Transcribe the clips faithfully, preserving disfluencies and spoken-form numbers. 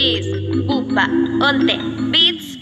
is Puffa on the beats.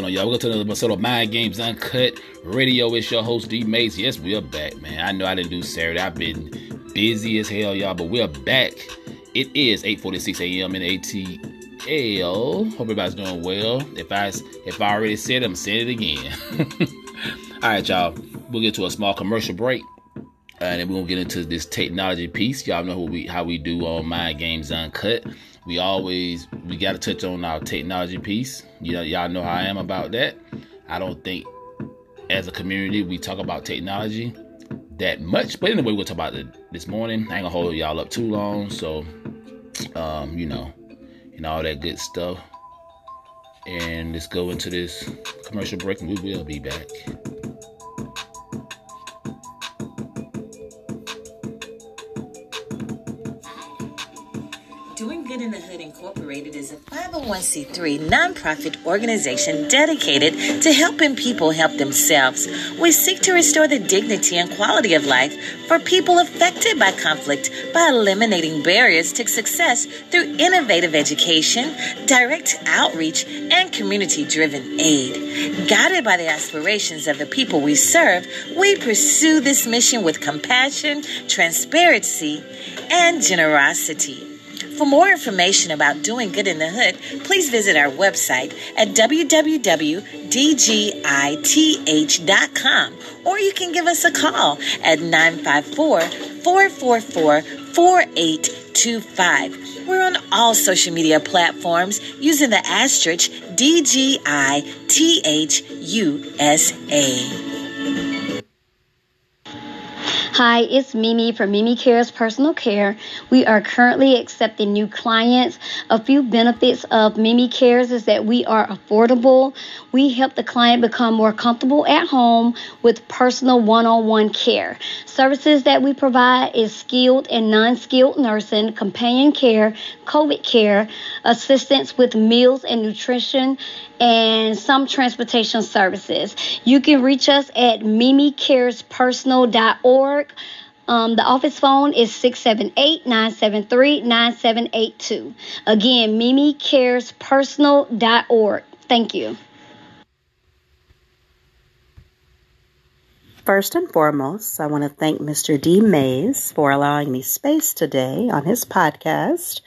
Yeah, yeah, welcome to another episode of Mind Games Uncut Radio. It's your host, D. Mayes. Yes, we are back, man. I know I didn't do Saturday. I've been busy as hell, y'all, but we are back. It is eight forty-six a.m. in A T L. Hope everybody's doing well. If I, if I already said it, I'm saying it again. All right, y'all. We'll get to a small commercial break, uh, and then we're going to get into this technology piece. Y'all know who we, how we do on Mind Games Uncut. We always, we got to touch on our technology piece. You know, y'all know how I am about that. I don't think as a community we talk about technology that much. But anyway, we'll talk about it this morning. I ain't going to hold y'all up too long. So, um, you know, and all that good stuff. And let's go into this commercial break and we will be back. In the Hood Incorporated is a five oh one c three nonprofit organization dedicated to helping people help themselves. We seek to restore the dignity and quality of life for people affected by conflict by eliminating barriers to success through innovative education, direct outreach, and community-driven aid. Guided by the aspirations of the people we serve, we pursue this mission with compassion, transparency, and generosity. For more information about doing good in the hood, please visit our website at w w w dot d g i t h dot com, or you can give us a call at nine five four, four four four, four eight two five. We're on all social media platforms using the asterisk D G I T H U S A. Hi, it's Mimi from Mimi Cares Personal Care. We are currently accepting new clients. A few benefits of Mimi Cares is that we are affordable. We help the client become more comfortable at home with personal one-on-one care. Services that we provide is skilled and non-skilled nursing, companion care, COVID care, assistance with meals and nutrition, and some transportation services. You can reach us at mimi cares personal dot org. Um, the office phone is six seven eight, nine seven three, nine seven eight two. Again, mimi cares personal dot org. Thank you. First and foremost, I want to thank Mister D. Mayes for allowing me space today on his podcast.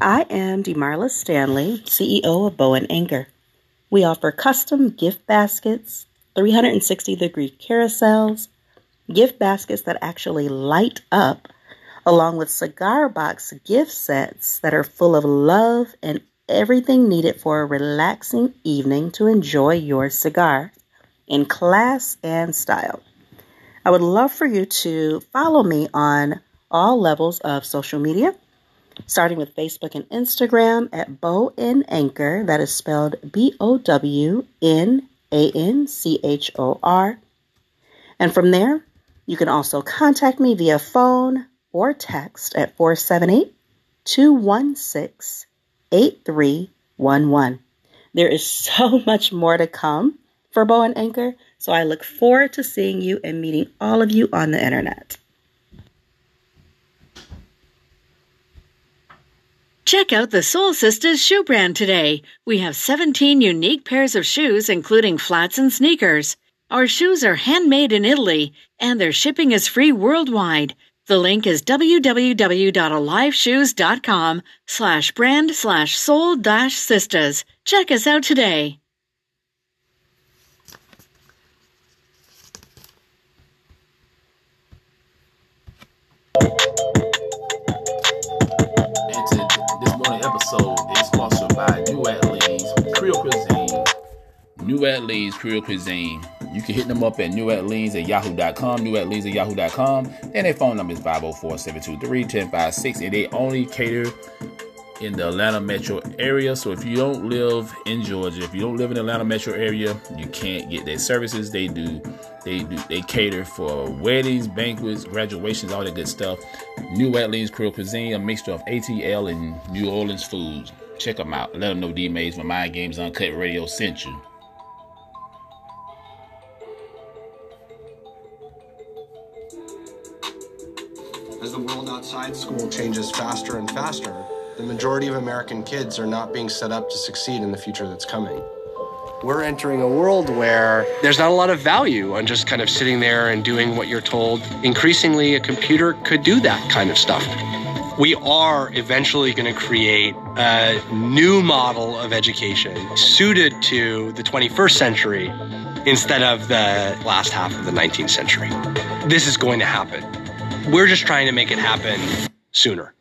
I am DeMarla Stanley, C E O of Bowen Anchor. We offer custom gift baskets, three sixty degree carousels, gift baskets that actually light up, along with cigar box gift sets that are full of love and everything needed for a relaxing evening to enjoy your cigar in class and style. I would love for you to follow me on all levels of social media, starting with Facebook and Instagram at Bowen Anchor. That is spelled B O W N A N C H O R. And from there, you can also contact me via phone or text at four seven eight, two one six, eight three one one. There is so much more to come for Bowen Anchor, so I look forward to seeing you and meeting all of you on the internet. Check out the Soul Sisters shoe brand today. We have seventeen unique pairs of shoes, including flats and sneakers. Our shoes are handmade in Italy, and their shipping is free worldwide. The link is www.aliveshoes.com slash brand slash soul dash sisters. Check us out today. This morning episode is sponsored by New Orleans Creole Cuisine. New Orleans Creole Cuisine. You can hit them up at new at leans at yahoo dot com, new at leans at yahoo dot com, and their phone number is five oh four, seven two three, one oh five six, and they only cater in the Atlanta metro area. So if you don't live in Georgia, if you don't live in the Atlanta metro area, you can't get their services. They do, they do, they cater for weddings, banquets, graduations, all that good stuff. New Orleans Creole Cuisine, a mixture of A T L and New Orleans foods. Check them out. Let them know D. Mayes from Mind Games Uncut Radio sent you. As the world outside school changes faster and faster, the majority of American kids are not being set up to succeed in the future that's coming. We're entering a world where there's not a lot of value on just kind of sitting there and doing what you're told. Increasingly, a computer could do that kind of stuff. We are eventually going to create a new model of education suited to the twenty-first century instead of the last half of the nineteenth century. This is going to happen. We're just trying to make it happen sooner.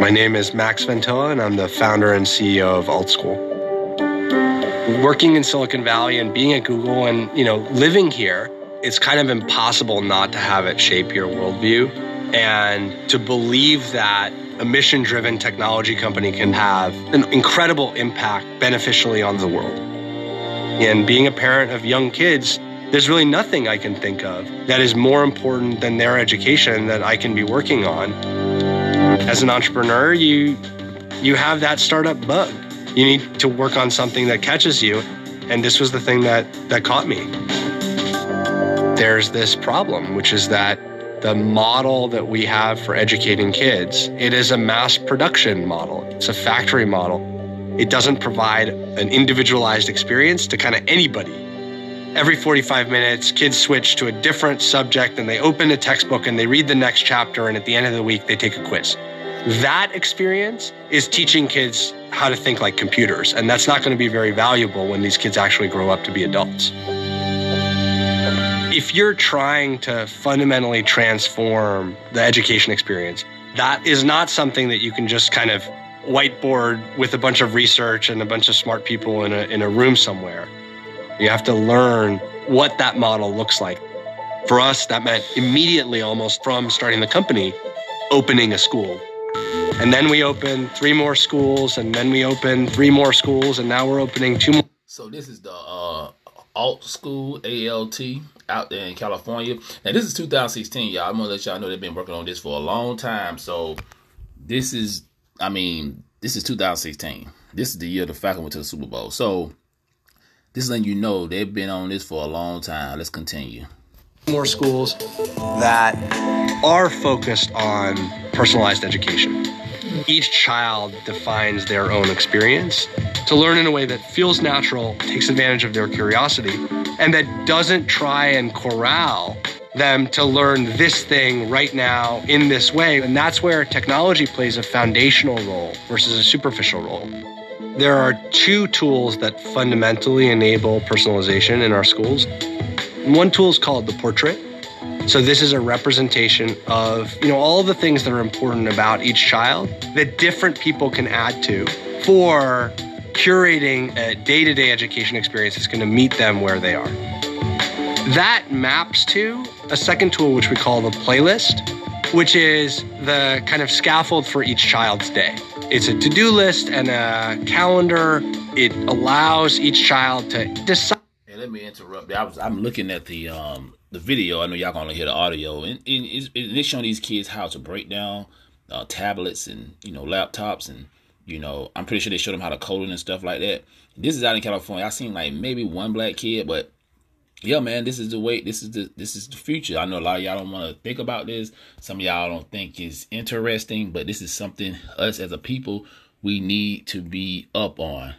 My name is Max Ventilla, and I'm the founder and C E O of Alt School. Working in Silicon Valley and being at Google and, you know, living here, it's kind of impossible not to have it shape your worldview and to believe that a mission-driven technology company can have an incredible impact beneficially on the world. And being a parent of young kids, there's really nothing I can think of that is more important than their education that I can be working on. As an entrepreneur, you you have that startup bug. You need to work on something that catches you, and this was the thing that, that caught me. There's this problem, which is that the model that we have for educating kids, it is a mass production model. It's a factory model. It doesn't provide an individualized experience to kind of anybody. Every forty-five minutes, kids switch to a different subject, and they open a textbook, and they read the next chapter, and at the end of the week, they take a quiz. That experience is teaching kids how to think like computers, and that's not going to be very valuable when these kids actually grow up to be adults. If you're trying to fundamentally transform the education experience, that is not something that you can just kind of whiteboard with a bunch of research and a bunch of smart people in a, in a room somewhere. You have to learn what that model looks like. For us, that meant immediately, almost from starting the company, opening a school. And then we opened three more schools, and then we opened three more schools, and now we're opening two more. So this is the uh, Alt School, A L T, out there in California. Now, this is two thousand sixteen, y'all. I'm going to let y'all know they've been working on this for a long time. So this is, I mean, this is two thousand sixteen. This is the year the Falcons went to the Super Bowl. So this is letting you know they've been on this for a long time. Let's continue. More schools that are focused on personalized education. Each child defines their own experience to learn in a way that feels natural, takes advantage of their curiosity, and that doesn't try and corral them to learn this thing right now in this way. And that's where technology plays a foundational role versus a superficial role. There are two tools that fundamentally enable personalization in our schools. One tool is called the portrait. So this is a representation of, you know, all the things that are important about each child that different people can add to for curating a day-to-day education experience that's going to meet them where they are. That maps to a second tool, which we call the playlist, which is the kind of scaffold for each child's day. It's a to-do list and a calendar. It allows each child to decide. Hey, let me interrupt. I was, I'm looking at the um, the video. I know y'all gonna hear the audio, and, and it's, it's showing these kids how to break down uh, tablets and, you know, laptops, and, you know, I'm pretty sure they showed them how to code and stuff like that. This is out in California. I seen like maybe one black kid, but yeah, man, this is the way, this is the, this is the future. I know a lot of y'all don't want to think about this. Some of y'all don't think it's interesting, but this is something us as a people, we need to be up on.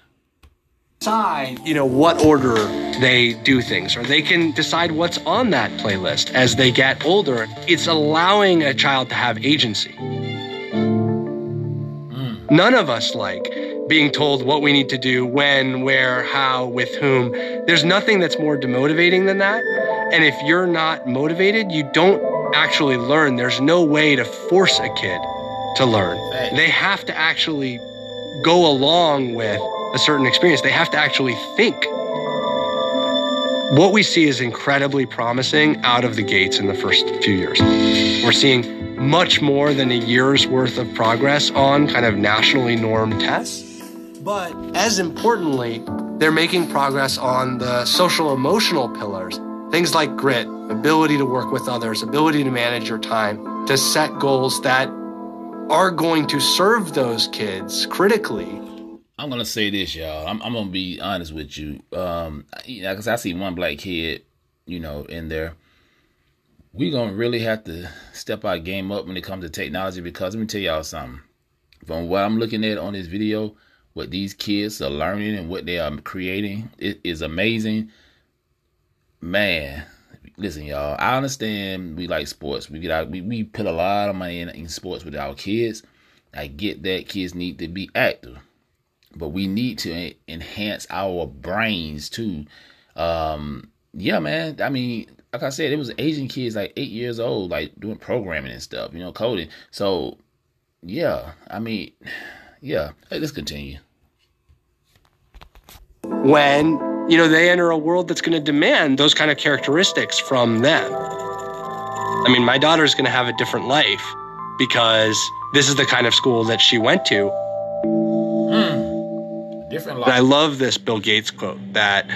Decide, you know, what order they do things, or they can decide what's on that playlist as they get older. It's allowing a child to have agency. Mm. None of us like being told what we need to do, when, where, how, with whom. There's nothing that's more demotivating than that. And if you're not motivated, you don't actually learn. There's no way to force a kid to learn. They have to actually go along with a certain experience. They have to actually think. What we see is incredibly promising out of the gates in the first few years. We're seeing much more than a year's worth of progress on kind of nationally normed tests. But as importantly, they're making progress on the social emotional pillars. Things like grit, ability to work with others, ability to manage your time, to set goals that are going to serve those kids critically. I'm going to say this, y'all. I'm, I'm going to be honest with you. Um, you know, because I see one black kid, you know, in there. We're going to really have to step our game up when it comes to technology, because let me tell y'all something. From what I'm looking at on this video, what these kids are learning and what they are creating, it is amazing. Man, listen, y'all, I understand we like sports. We get out, we, we put a lot of money in, in sports with our kids. I get that kids need to be active, but we need to enhance our brains too. Um, yeah, man, I mean... Like I said, it was Asian kids like eight years old, like doing programming and stuff, you know, coding. So, yeah, I mean, yeah, hey, let's continue. When, you know, they enter a world that's going to demand those kind of characteristics from them. I mean, my daughter's going to have a different life because this is the kind of school that she went to. Mm. Different life. And I love this Bill Gates quote that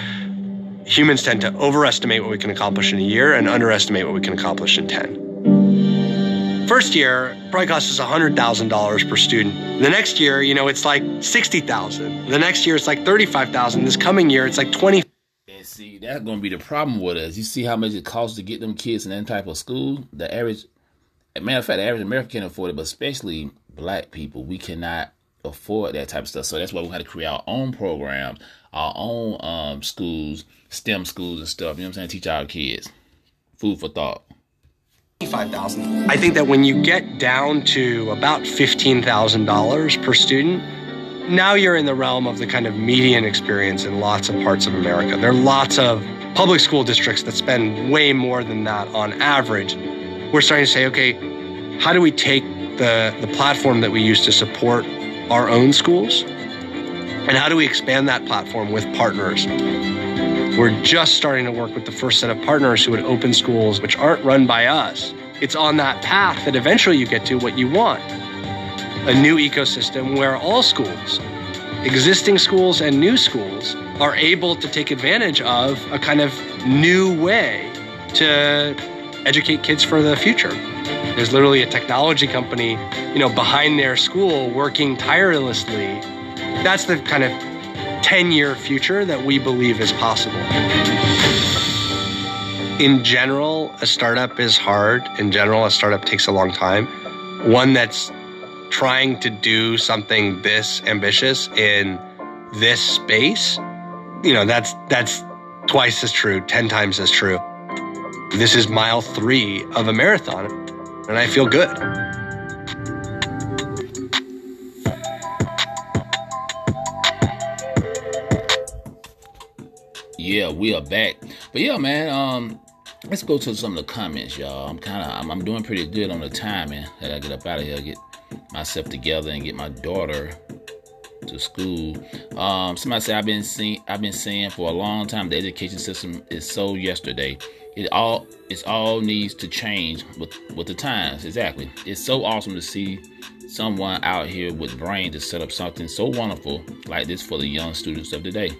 humans tend to overestimate what we can accomplish in a year and underestimate what we can accomplish in ten. First year probably costs us one hundred thousand dollars per student. The next year, you know, it's like sixty thousand dollars. The next year, it's like thirty-five thousand dollars. This coming year, it's like twenty thousand dollars. And see, that's going to be the problem with us. You see how much it costs to get them kids in that type of school? The average, as a matter of fact, the average American can't afford it, but especially black people, we cannot afford that type of stuff. So that's why we had to create our own programs, our own um, schools, STEM schools and stuff. You know what I'm saying? Teach our kids. Food for thought. twenty-five thousand dollars. I think that when you get down to about fifteen thousand dollars per student, now you're in the realm of the kind of median experience in lots of parts of America. There are lots of public school districts that spend way more than that on average. We're starting to say, okay, how do we take the, the platform that we use to support our own schools, and how do we expand that platform with partners? We're just starting to work with the first set of partners who would open schools which aren't run by us. It's on that path that eventually you get to what you want, a new ecosystem where all schools, existing schools and new schools, are able to take advantage of a kind of new way to educate kids for the future. There's literally a technology company, you know, behind their school working tirelessly. That's the kind of ten-year future that we believe is possible. In general, a startup is hard. In general, a startup takes a long time. One that's trying to do something this ambitious in this space, you know, that's that's twice as true, ten times as true. This is mile three of a marathon. And I feel good. Yeah, we are back. But yeah, man, um, let's go to some of the comments, y'all. I'm kind of, I'm, I'm doing pretty good on the timing. I gotta get up out of here, get myself together, and get my daughter to school. Um, somebody said I've been seeing, I've been saying for a long time the education system is so yesterday. It all it's all needs to change with, with the times. Exactly. It's so awesome to see someone out here with brains to set up something so wonderful like this for the young students of today.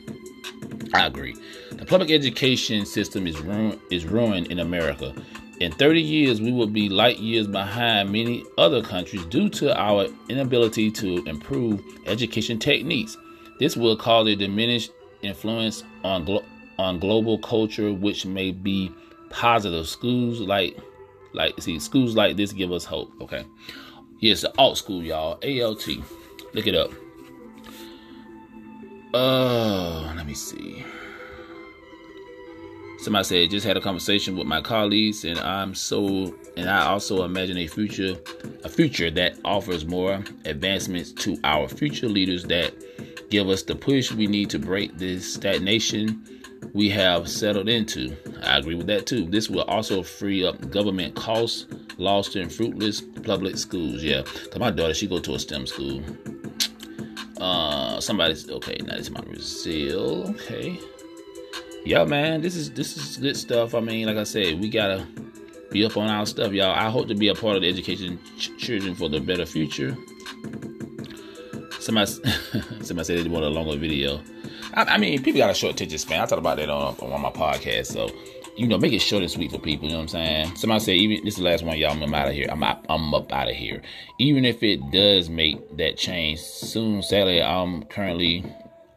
I agree. The public education system is ruined is ruined in America. In thirty years, we will be light years behind many other countries due to our inability to improve education techniques. This will cause a diminished influence on glo- on global culture, which may be positive. Schools like, like see, schools like this give us hope. Okay, yes, the Alt School, y'all, A L T. Look it up. Uh, let me see. Somebody said, just had a conversation with my colleagues, and I'm so, and I also imagine a future, a future that offers more advancements to our future leaders that give us the push we need to break this stagnation we have settled into. I agree with that too. This will also free up government costs, lost and fruitless public schools. Yeah, cause my daughter, she go to a STEM school. Uh, somebody's okay. Now it's my Brazil. Okay, yeah, man, this is this is good stuff. I mean, like I said, we gotta be up on our stuff, y'all. I hope to be a part of the education ch- children for the better future. Somebody, somebody said they want a longer video. I, I mean, people got a short attention span. I talked about that on, on my podcast. So, you know, make it short and sweet for people. You know what I'm saying? Somebody said, even this is the last one, y'all. I'm out of here. I'm up, I'm up out of here. Even if it does make that change soon, sadly, I'm currently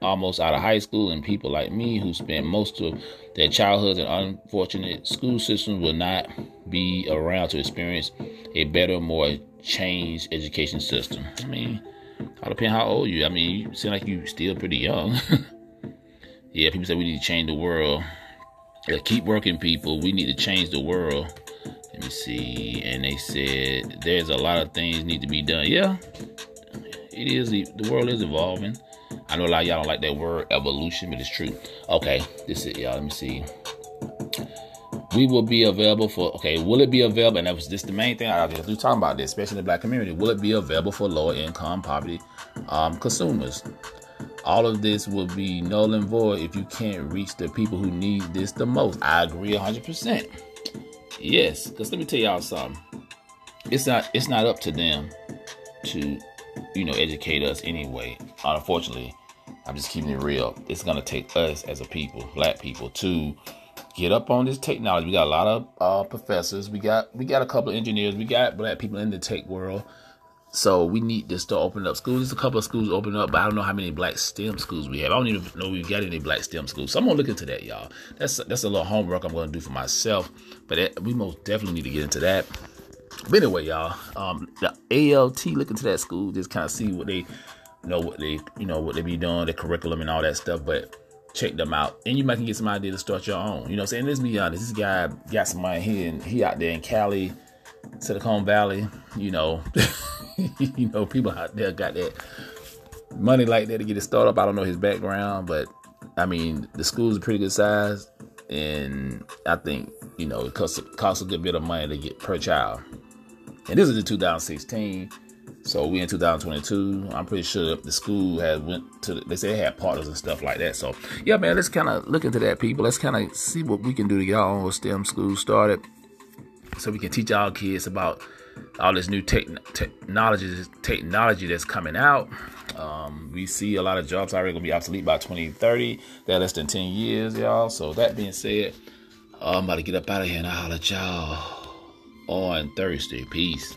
almost out of high school, and people like me who spent most of their childhoods in unfortunate school systems will not be around to experience a better, more changed education system. I mean, all depends how old you. I mean, you seem like you still pretty young. Yeah, people say we need to change the world. Yeah, keep working, people. We need to change the world. Let me see. And they said there's a lot of things need to be done. Yeah, it is. The world is evolving. I know a lot of y'all don't like that word evolution, but it's true. Okay, this is it, y'all. Let me see. We will be available for, okay, will it be available? And that was just the main thing I was just talking about this, especially in the black community. Will it be available for lower income poverty um, consumers? All of this will be null and void if you can't reach the people who need this the most. I agree one hundred percent. Yes, because let me tell y'all something. It's not, it's not up to them to, you know, educate us anyway. Unfortunately, I'm just keeping it real. It's going to take us as a people, black people, to get up on this technology. We got a lot of uh, professors. We got we got a couple of engineers. We got black people in the tech world. So we need this to open up schools. There's a couple of schools open up, but I don't know how many black STEM schools we have. I don't even know we've got any black STEM schools. So I'm going to look into that, y'all. That's that's a little homework I'm going to do for myself. But that, we most definitely need to get into that. But anyway, y'all, um, the A L T, look into that school. Just kind of see what they know, what they, you know, what they be doing, the curriculum and all that stuff. But check them out, and you might can get some idea to start your own. You know what I'm saying? Let's be honest. This guy got some money here, and he out there in Cali, Silicon Valley. You know, you know, people out there got that money like that to get it started up. I don't know his background, but I mean, the school's a pretty good size, and I think, you know, it costs costs a good bit of money to get per child. And this is in two thousand sixteen. So we in two thousand twenty-two. I'm pretty sure the school has went to, they say they had partners and stuff like that. So yeah, man, let's kind of look into that, people. Let's kind of see what we can do to get our own STEM school started, so we can teach our kids about all this new tech, technology, technology that's coming out. Um, we see a lot of jobs already gonna be obsolete by twenty thirty. They're less than ten years, y'all. So that being said, oh, I'm about to get up out of here, and I'll holler at y'all on Thursday. Peace.